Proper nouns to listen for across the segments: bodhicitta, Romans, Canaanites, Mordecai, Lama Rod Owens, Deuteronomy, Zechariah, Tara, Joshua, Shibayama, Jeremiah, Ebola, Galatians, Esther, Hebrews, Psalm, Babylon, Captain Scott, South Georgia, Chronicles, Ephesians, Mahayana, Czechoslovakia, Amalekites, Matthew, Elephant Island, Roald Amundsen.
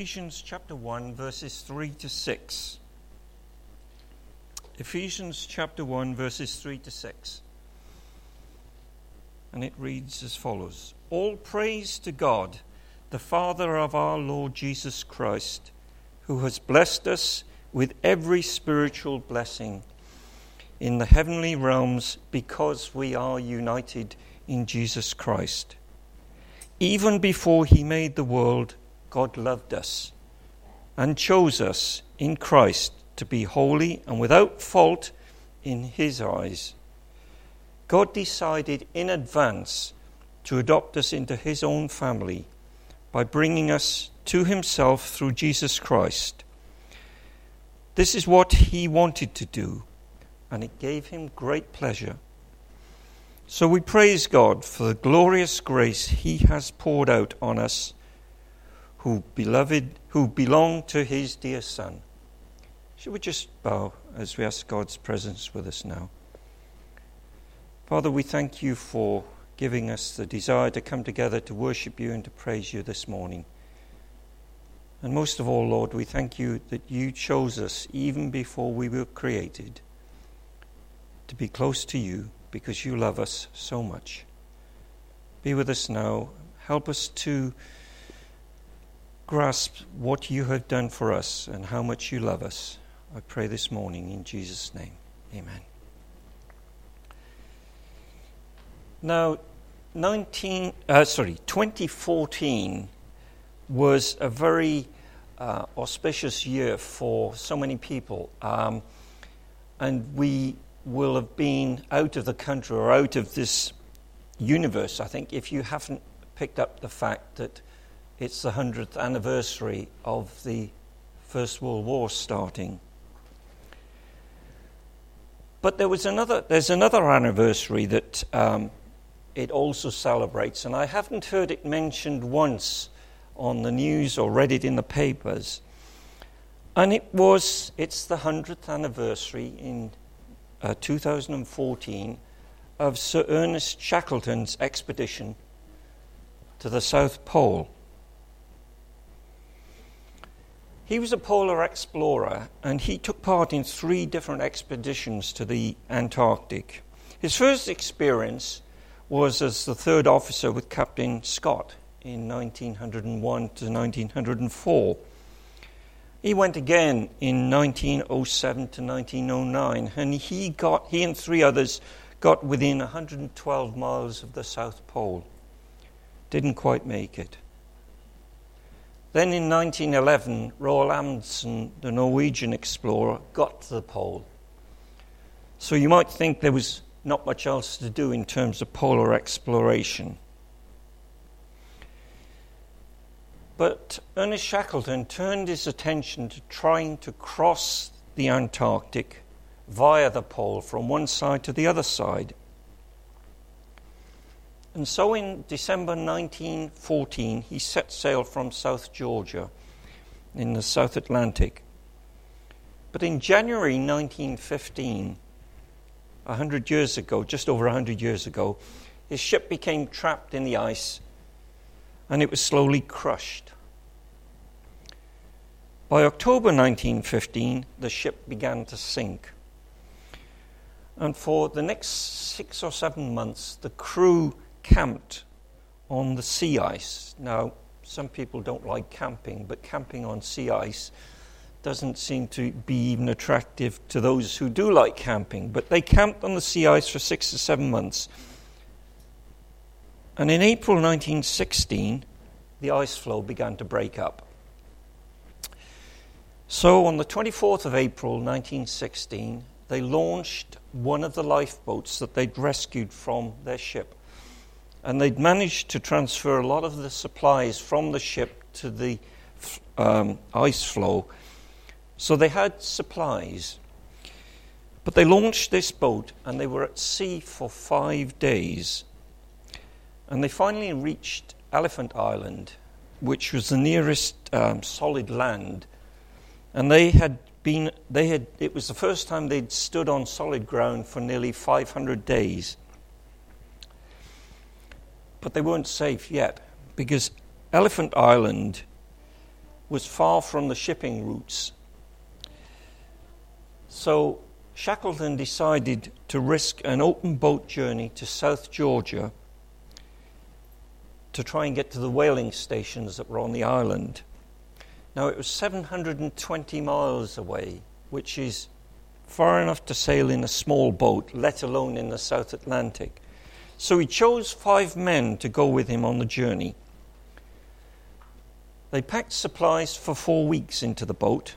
Ephesians chapter 1, verses 3 to 6. Ephesians chapter 1, verses 3 to 6. And it reads as follows. All praise to God, the Father of our Lord Jesus Christ, who has blessed us with every spiritual blessing in the heavenly realms because we are united in Jesus Christ. Even before he made the world, God loved us and chose us in Christ to be holy and without fault in his eyes. God decided in advance to adopt us into his own family by bringing us to himself through Jesus Christ. This is what he wanted to do, and it gave him great pleasure. So we praise God for the glorious grace he has poured out on us, who belong to his dear Son. Should we just bow as we ask God's presence with us now? Father, we thank you for giving us the desire to come together to worship you and to praise you this morning. And most of all, Lord, we thank you that you chose us even before we were created to be close to you because you love us so much. Be with us now. Help us to grasp what you have done for us and how much you love us. I pray this morning in Jesus' name. Amen. Now, 2014 was a very auspicious year for so many people. And we will have been out of the country or out of this universe, I think, if you haven't picked up the fact that it's the 100th anniversary of the First World War starting. But there's another anniversary that it also celebrates, and I haven't heard it mentioned once on the news or read it in the papers. And it's the 100th anniversary in 2014 of Sir Ernest Shackleton's expedition to the South Pole. He was a polar explorer, and he took part in 3 different expeditions to the Antarctic. His first experience was as the third officer with Captain Scott in 1901 to 1904. He went again in 1907 to 1909, and he and 3 others got within 112 miles of the South Pole. Didn't quite make it. Then in 1911, Roald Amundsen, the Norwegian explorer, got to the pole. So you might think there was not much else to do in terms of polar exploration. But Ernest Shackleton turned his attention to trying to cross the Antarctic via the pole from one side to the other side. And so in December 1914, he set sail from South Georgia in the South Atlantic. But in January 1915, 100 years ago, just over 100 years ago, his ship became trapped in the ice and it was slowly crushed. By October 1915, the ship began to sink. And for the next 6 or 7 months, the crew camped on the sea ice. Now, some people don't like camping, but camping on sea ice doesn't seem to be even attractive to those who do like camping. But they camped on the sea ice for 6 to 7 months. And in April 1916, the ice floe began to break up. So on the 24th of April 1916, they launched one of the lifeboats that they'd rescued from their ship. And they'd managed to transfer a lot of the supplies from the ship to the ice floe. So they had supplies. But they launched this boat, and they were at sea for 5 days. And they finally reached Elephant Island, which was the nearest solid land. And it was the first time they'd stood on solid ground for nearly 500 days. But they weren't safe yet, because Elephant Island was far from the shipping routes. So Shackleton decided to risk an open boat journey to South Georgia to try and get to the whaling stations that were on the island. Now, it was 720 miles away, which is far enough to sail in a small boat, let alone in the South Atlantic. So he chose 5 men to go with him on the journey. They packed supplies for 4 weeks into the boat,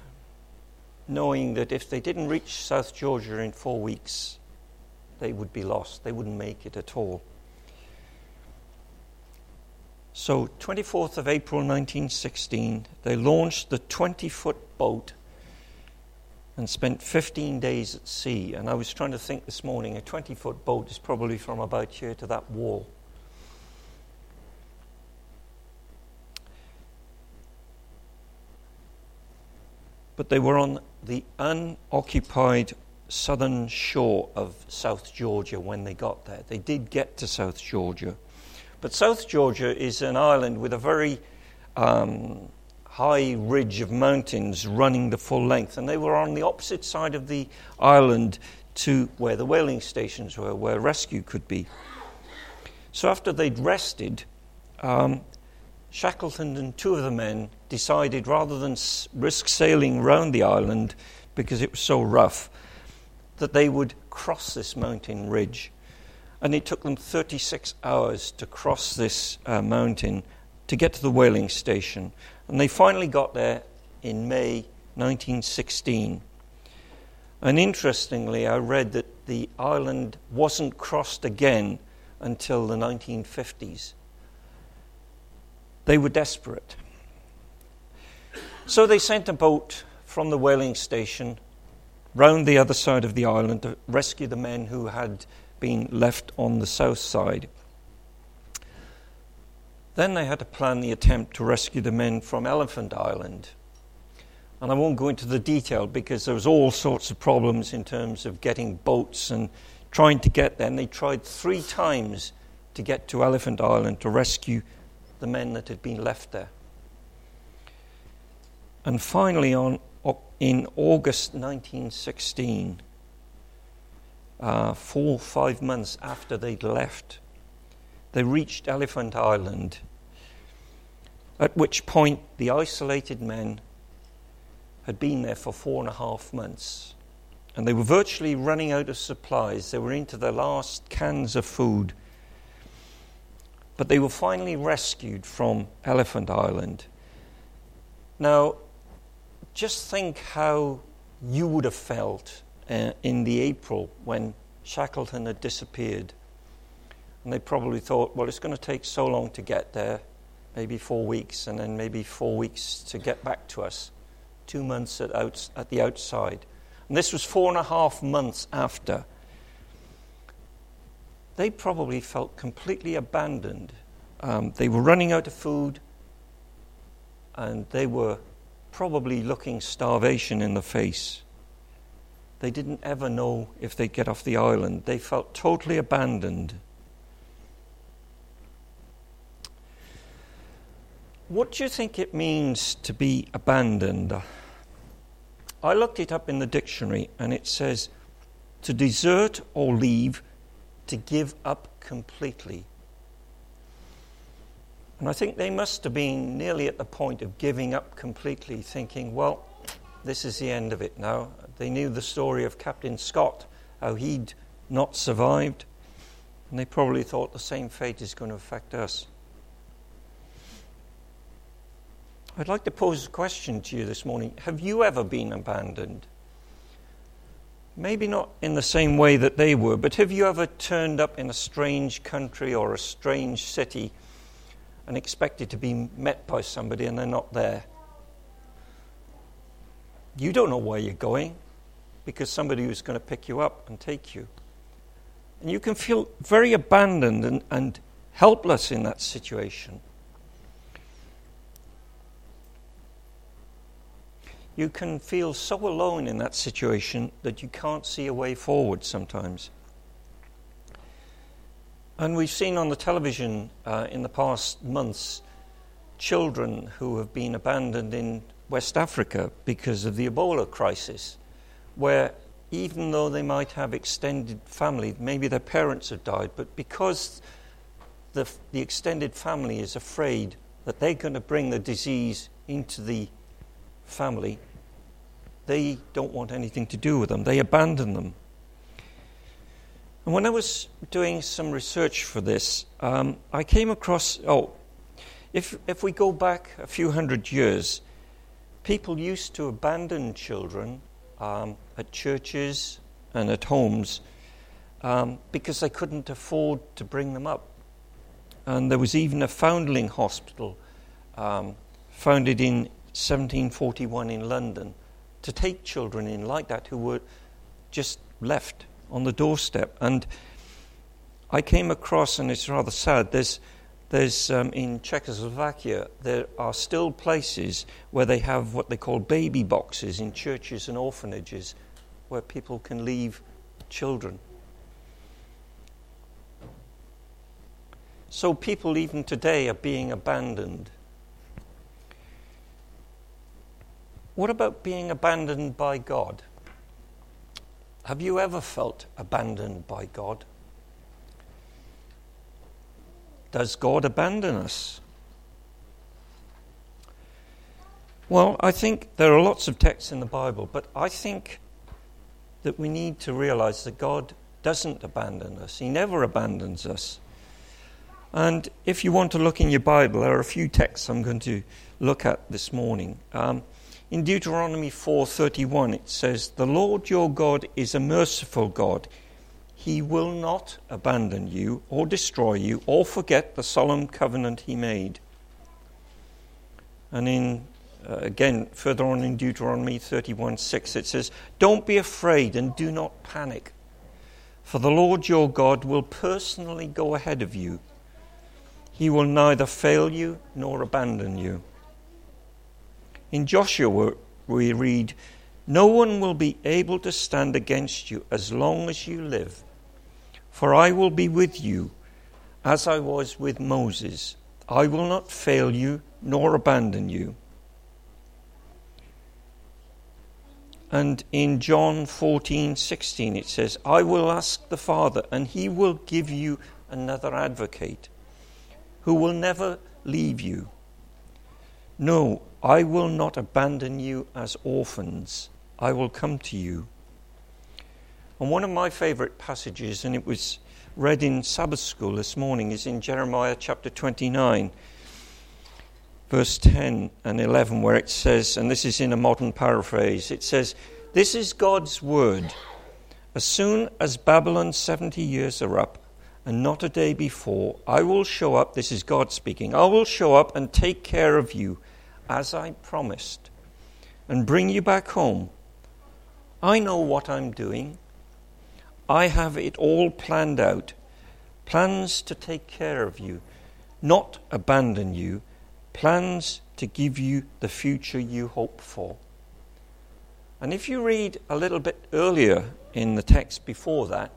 knowing that if they didn't reach South Georgia in 4 weeks, they would be lost. They wouldn't make it at all. So 24th of April 1916, they launched the 20-foot boat and spent 15 days at sea. And I was trying to think this morning, a 20-foot boat is probably from about here to that wall. But they were on the unoccupied southern shore of South Georgia when they got there. They did get to South Georgia. But South Georgia is an island with a very high ridge of mountains running the full length. And they were on the opposite side of the island to where the whaling stations were, where rescue could be. So after they'd rested, Shackleton and 2 of the men decided, rather than risk sailing round the island because it was so rough, that they would cross this mountain ridge. And it took them 36 hours to cross this mountain to get to the whaling station. And they finally got there in May 1916. And interestingly, I read that the island wasn't crossed again until the 1950s. They were desperate. So they sent a boat from the whaling station round the other side of the island to rescue the men who had been left on the south side. Then they had to plan the attempt to rescue the men from Elephant Island. And I won't go into the detail because there was all sorts of problems in terms of getting boats and trying to get there. And they tried 3 times to get to Elephant Island to rescue the men that had been left there. And finally, in August 1916, 4 or 5 months after they'd left, they reached Elephant Island, at which point the isolated men had been there for 4.5 months. And they were virtually running out of supplies. They were into their last cans of food. But they were finally rescued from Elephant Island. Now, just think how you would have felt in the April when Shackleton had disappeared. And they probably thought, well, it's going to take so long to get there, maybe 4 weeks, and then maybe 4 weeks to get back to us, 2 months at the outside. And this was 4.5 months after. They probably felt completely abandoned. They were running out of food, and they were probably looking starvation in the face. They didn't ever know if they'd get off the island. They felt totally abandoned. What do you think it means to be abandoned? I looked it up in the dictionary, and it says, to desert or leave, to give up completely. And I think they must have been nearly at the point of giving up completely, thinking, well, this is the end of it now. They knew the story of Captain Scott, how he'd not survived, and they probably thought the same fate is going to affect us. I'd like to pose a question to you this morning. Have you ever been abandoned? Maybe not in the same way that they were, but have you ever turned up in a strange country or a strange city and expected to be met by somebody and they're not there? You don't know where you're going because somebody was going to pick you up and take you. And you can feel very abandoned and helpless in that situation. You can feel so alone in that situation that you can't see a way forward sometimes. And we've seen on the television in the past months children who have been abandoned in West Africa because of the Ebola crisis, where even though they might have extended family, maybe their parents have died, but because the extended family is afraid that they're going to bring the disease into the family, they don't want anything to do with them. They abandon them. And when I was doing some research for this, I came across, if we go back a few hundred years, people used to abandon children at churches and at homes because they couldn't afford to bring them up. And there was even a foundling hospital founded in 1741 in London to take children in like that who were just left on the doorstep. And I came across, and it's rather sad, there's in Czechoslovakia, there are still places where they have what they call baby boxes in churches and orphanages where people can leave children. So people even today are being abandoned. What about being abandoned by God? Have you ever felt abandoned by God? Does God abandon us? Well, I think there are lots of texts in the Bible, but I think that we need to realize that God doesn't abandon us. He never abandons us. And if you want to look in your Bible, there are a few texts I'm going to look at this morning. In Deuteronomy 4:31, it says, "The Lord your God is a merciful God. He will not abandon you or destroy you or forget the solemn covenant he made." And again, further on in Deuteronomy 31:6, it says, "Don't be afraid and do not panic, for the Lord your God will personally go ahead of you. He will neither fail you nor abandon you." In Joshua, we read, "No one will be able to stand against you as long as you live, for I will be with you as I was with Moses. I will not fail you nor abandon you." And in John 14:16 it says, "I will ask the Father, and he will give you another advocate who will never leave you. No, I will not abandon you as orphans. I will come to you." And one of my favorite passages, and it was read in Sabbath school this morning, is in Jeremiah chapter 29, verse 10 and 11, where it says, and this is in a modern paraphrase, it says, "This is God's word. As soon as Babylon's 70 years are up, and not a day before, I will show up," this is God speaking, "I will show up and take care of you, as I promised, and bring you back home. I know what I'm doing. I have it all planned out. Plans to take care of you, not abandon you. Plans to give you the future you hope for." And if you read a little bit earlier in the text before that,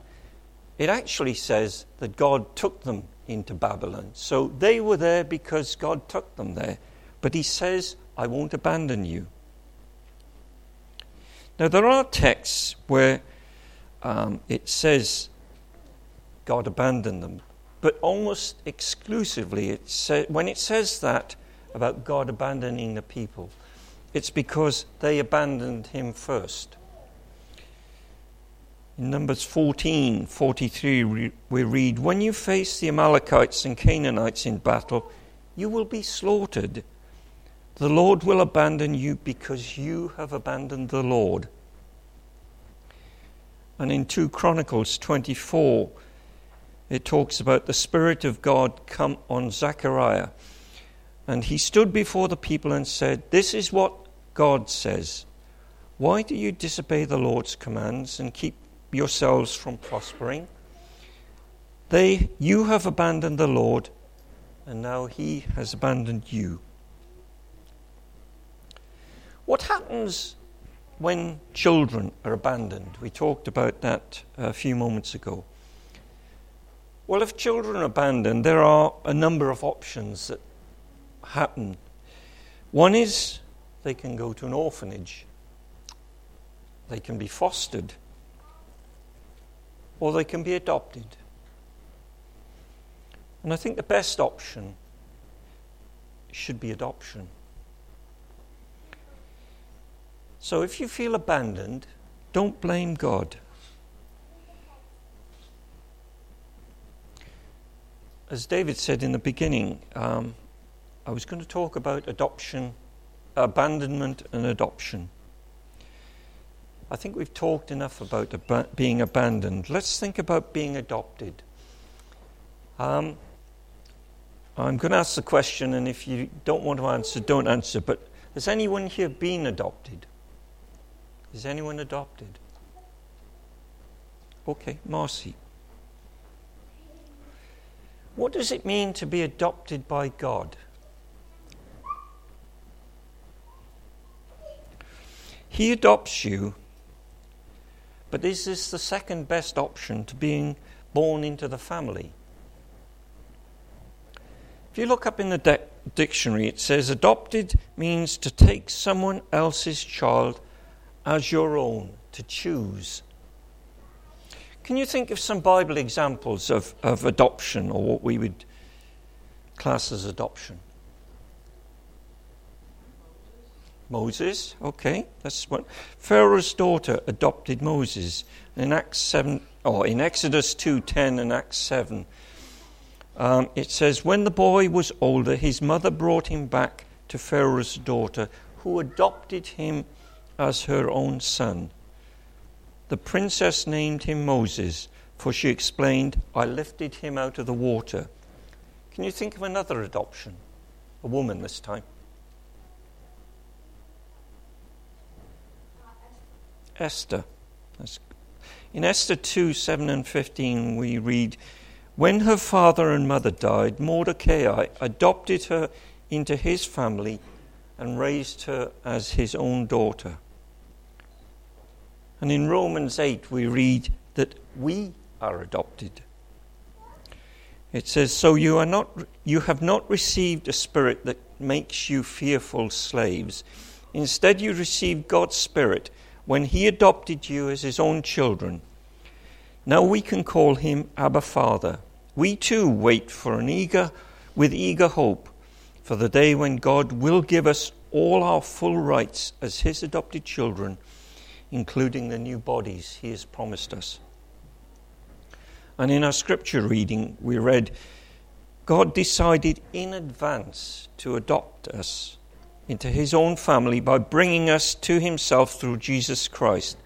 it actually says that God took them into Babylon. So they were there because God took them there. But he says, "I won't abandon you." Now, there are texts where it says God abandoned them, but almost exclusively, when it says that about God abandoning the people, it's because they abandoned him first. In Numbers 14:43, we read, "When you face the Amalekites and Canaanites in battle, you will be slaughtered. The Lord will abandon you because you have abandoned the Lord." And in 2 Chronicles 24, it talks about the Spirit of God come on Zechariah. And he stood before the people and said, "This is what God says. Why do you disobey the Lord's commands and keep yourselves from prospering? You have abandoned the Lord, and now he has abandoned you." What happens when children are abandoned? We talked about that a few moments ago. Well, if children are abandoned, there are a number of options that happen. One is they can go to an orphanage. They can be fostered. Or they can be adopted. And I think the best option should be adoption. So if you feel abandoned, don't blame God. As David said in the beginning, I was going to talk about adoption, abandonment and adoption. I think we've talked enough about being abandoned. Let's think about being adopted. I'm going to ask the question, and if you don't want to answer, don't answer. But has anyone here been adopted? Is anyone adopted? Okay, Marcy. What does it mean to be adopted by God? He adopts you. But is this the second best option to being born into the family? If you look up in the dictionary, it says adopted means to take someone else's child as your own, to choose. Can you think of some Bible examples of adoption, or what we would class as adoption? Moses, okay, that's one. Pharaoh's daughter adopted Moses in in Exodus 2:10 and Acts 7. It says, when the boy was older, his mother brought him back to Pharaoh's daughter, who adopted him as her own son. The princess named him Moses, for she explained, I lifted him out of the water. Can you think of another adoption? A woman this time. Esther. In Esther 2:7 and 15 we read, when her father and mother died, Mordecai adopted her into his family and raised her as his own daughter. And in Romans 8 we read that we are adopted. It says, so you have not received a spirit that makes you fearful slaves. Instead you received God's Spirit when he adopted you as his own children. Now we can call him Abba Father. We too wait for with eager hope for the day when God will give us all our full rights as his adopted children, including the new bodies he has promised us. And in our scripture reading, we read, God decided in advance to adopt us into his own family by bringing us to himself through Jesus Christ.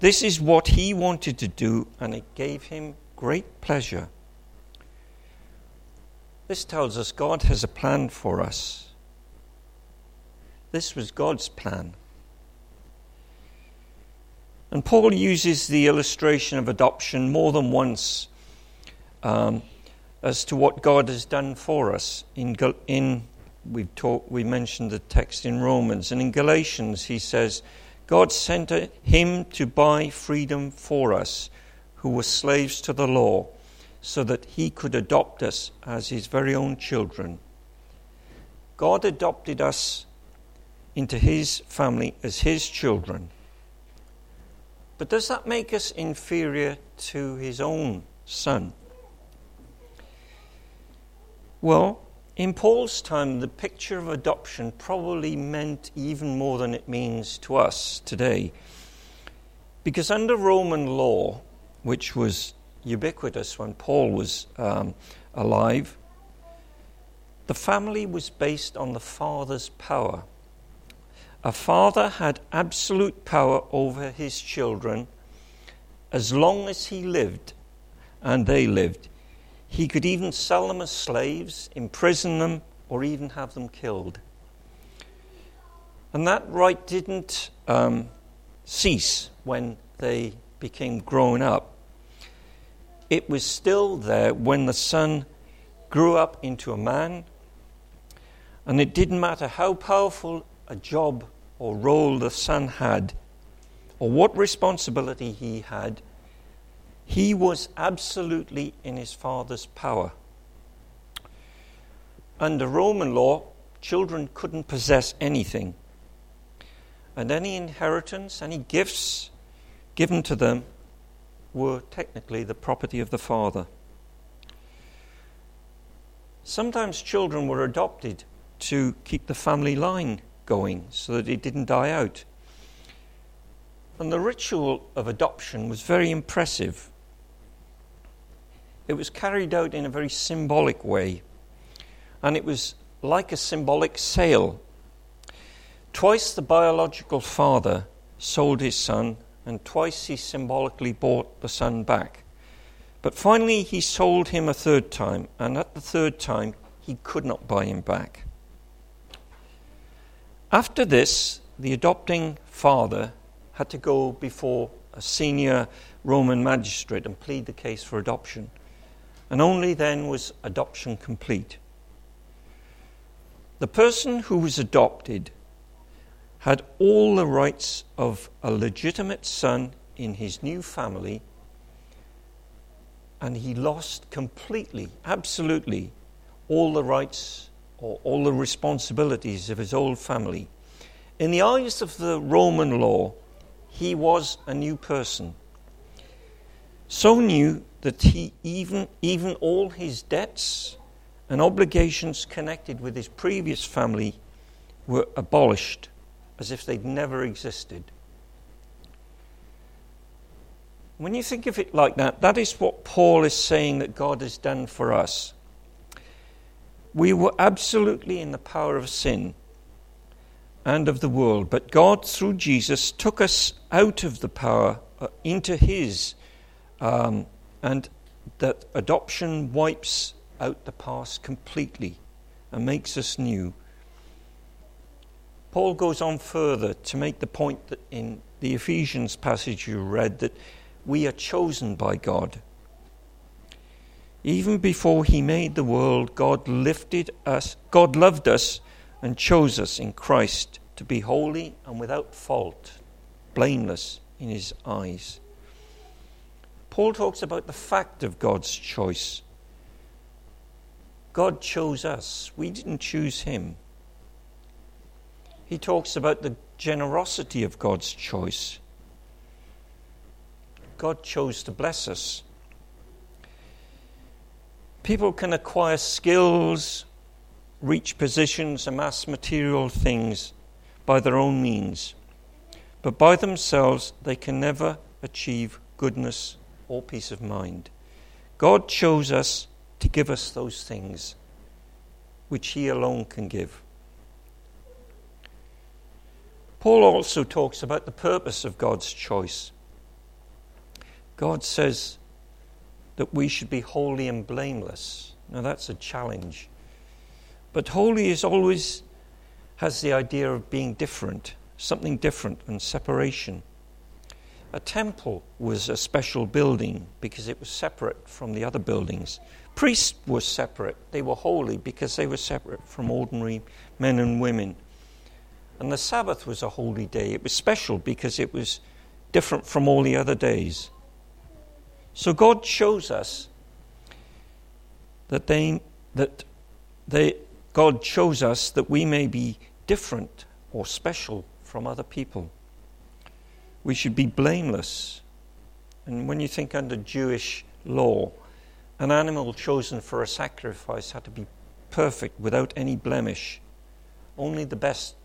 This is what he wanted to do, and it gave him great pleasure. This tells us God has a plan for us. This was God's plan. And Paul uses the illustration of adoption more than once as to what God has done for us We mentioned the text in Romans, and in Galatians he says, God sent him to buy freedom for us who were slaves to the law, so that he could adopt us as his very own children. God adopted us into his family as his children. But does that make us inferior to his own son? Well, in Paul's time, the picture of adoption probably meant even more than it means to us today. Because under Roman law, which was ubiquitous when Paul was alive, the family was based on the father's power. A father had absolute power over his children as long as he lived and they lived. He could even sell them as slaves, imprison them, or even have them killed. And that right didn't cease when they became grown up. It was still there when the son grew up into a man, and it didn't matter how powerful a job or role the son had, or what responsibility he had, he was absolutely in his father's power. Under Roman law, children couldn't possess anything. And any inheritance, any gifts given to them were technically the property of the father. Sometimes children were adopted to keep the family line going so that it didn't die out. And the ritual of adoption was very impressive. It was carried out in a very symbolic way, and it was like a symbolic sale. Twice the biological father sold his son, and twice he symbolically bought the son back. But finally he sold him a third time, and at the third time he could not buy him back. After this, the adopting father had to go before a senior Roman magistrate and plead the case for adoption. And only then was adoption complete. The person who was adopted had all the rights of a legitimate son in his new family, and he lost completely, absolutely, all the rights or all the responsibilities of his old family. In the eyes of the Roman law, he was a new person, so new that he even all his debts and obligations connected with his previous family were abolished as if they'd never existed. When you think of it like that, that is what Paul is saying that God has done for us. We were absolutely in the power of sin and of the world, but God, through Jesus, took us out of the power into his, and that adoption wipes out the past completely and makes us new. Paul goes on further to make the point that in the Ephesians passage you read, that we are chosen by God. Even before he made the world, God lifted us, God loved us and chose us in Christ to be holy and without fault, blameless in his eyes. Paul talks about the fact of God's choice. God chose us. We didn't choose him. He talks about the generosity of God's choice. God chose to bless us. People can acquire skills, reach positions, amass material things by their own means, but by themselves they can never achieve goodness or peace of mind. God chose us to give us those things which he alone can give. Paul also talks about the purpose of God's choice. God says that we should be holy and blameless. Now that's a challenge. But holy is always has the idea of being different, something different and separation. A temple was a special building because it was separate from the other buildings. Priests were separate. They were holy because they were separate from ordinary men and women. And the Sabbath was a holy day. It was special because it was different from all the other days. So God chose us God chose us that we may be different or special from other people. We should be blameless. And when you think under Jewish law, an animal chosen for a sacrifice had to be perfect without any blemish. Only the best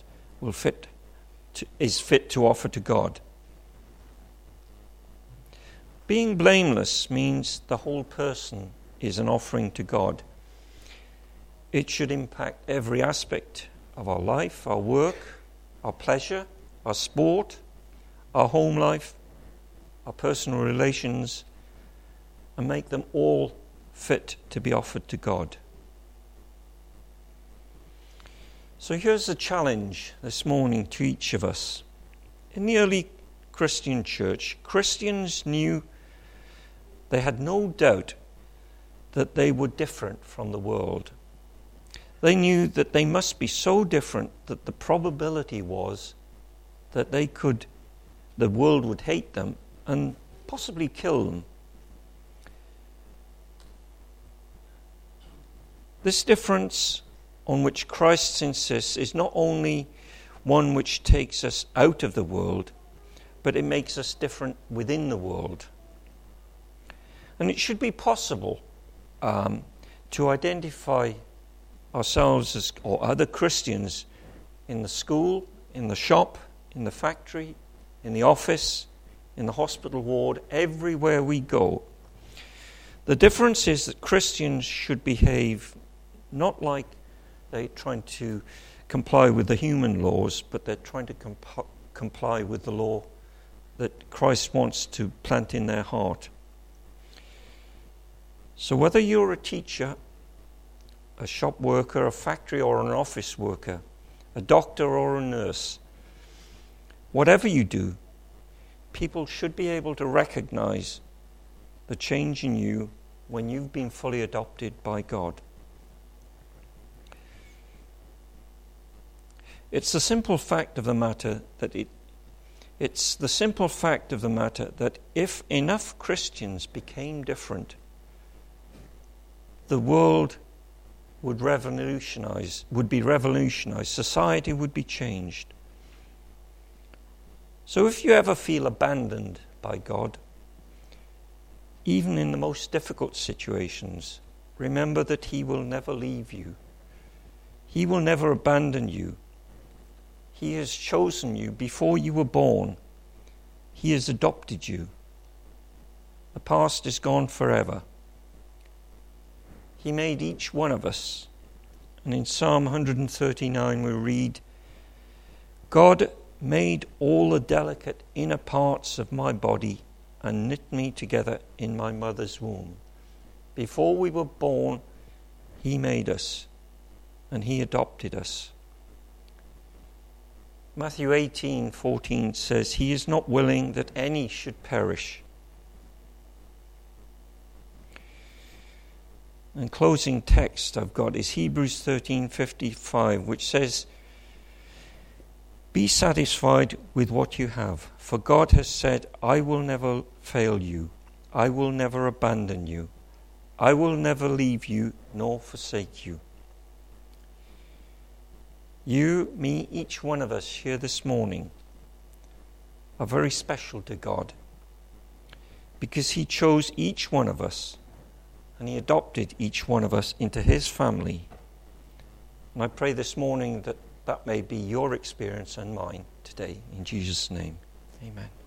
is fit to offer to God. Being blameless means the whole person is an offering to God. It should impact every aspect of our life, our work, our pleasure, our sport, our home life, our personal relations, and make them all fit to be offered to God. So here's the challenge this morning to each of us. In the early Christian church, Christians knew they had no doubt that they were different from the world. They knew that they must be so different that the probability was that the world would hate them and possibly kill them. This difference on which Christ insists is not only one which takes us out of the world, but it makes us different within the world. And it should be possible to identify ourselves as, or other Christians, in the school, in the shop, in the factory, in the office, in the hospital ward, everywhere we go. The difference is that Christians should behave not like they're trying to comply with the human laws, but they're trying to comply with the law that Christ wants to plant in their heart. So whether you're a teacher, a shop worker, a factory or an office worker, a doctor or a nurse, whatever you do, people should be able to recognize the change in you when you've been fully adopted by God. It's the simple fact of the matter that if enough Christians became different, the world would be revolutionized, society would be changed. So if you ever feel abandoned by God, even in the most difficult situations, remember that He will never leave you. He will never abandon you. He has chosen you before you were born. He has adopted you. The past is gone forever. He made each one of us. And in Psalm 139 we read, God made all the delicate inner parts of my body and knit me together in my mother's womb. Before we were born, He made us and He adopted us. Matthew 18:14 says, He is not willing that any should perish. And closing text I've got is Hebrews 13:55, which says, be satisfied with what you have, for God has said, I will never fail you, I will never abandon you, I will never leave you nor forsake you. You, me, each one of us here this morning are very special to God because He chose each one of us. And He adopted each one of us into His family. And I pray this morning that may be your experience and mine today. In Jesus' name, amen.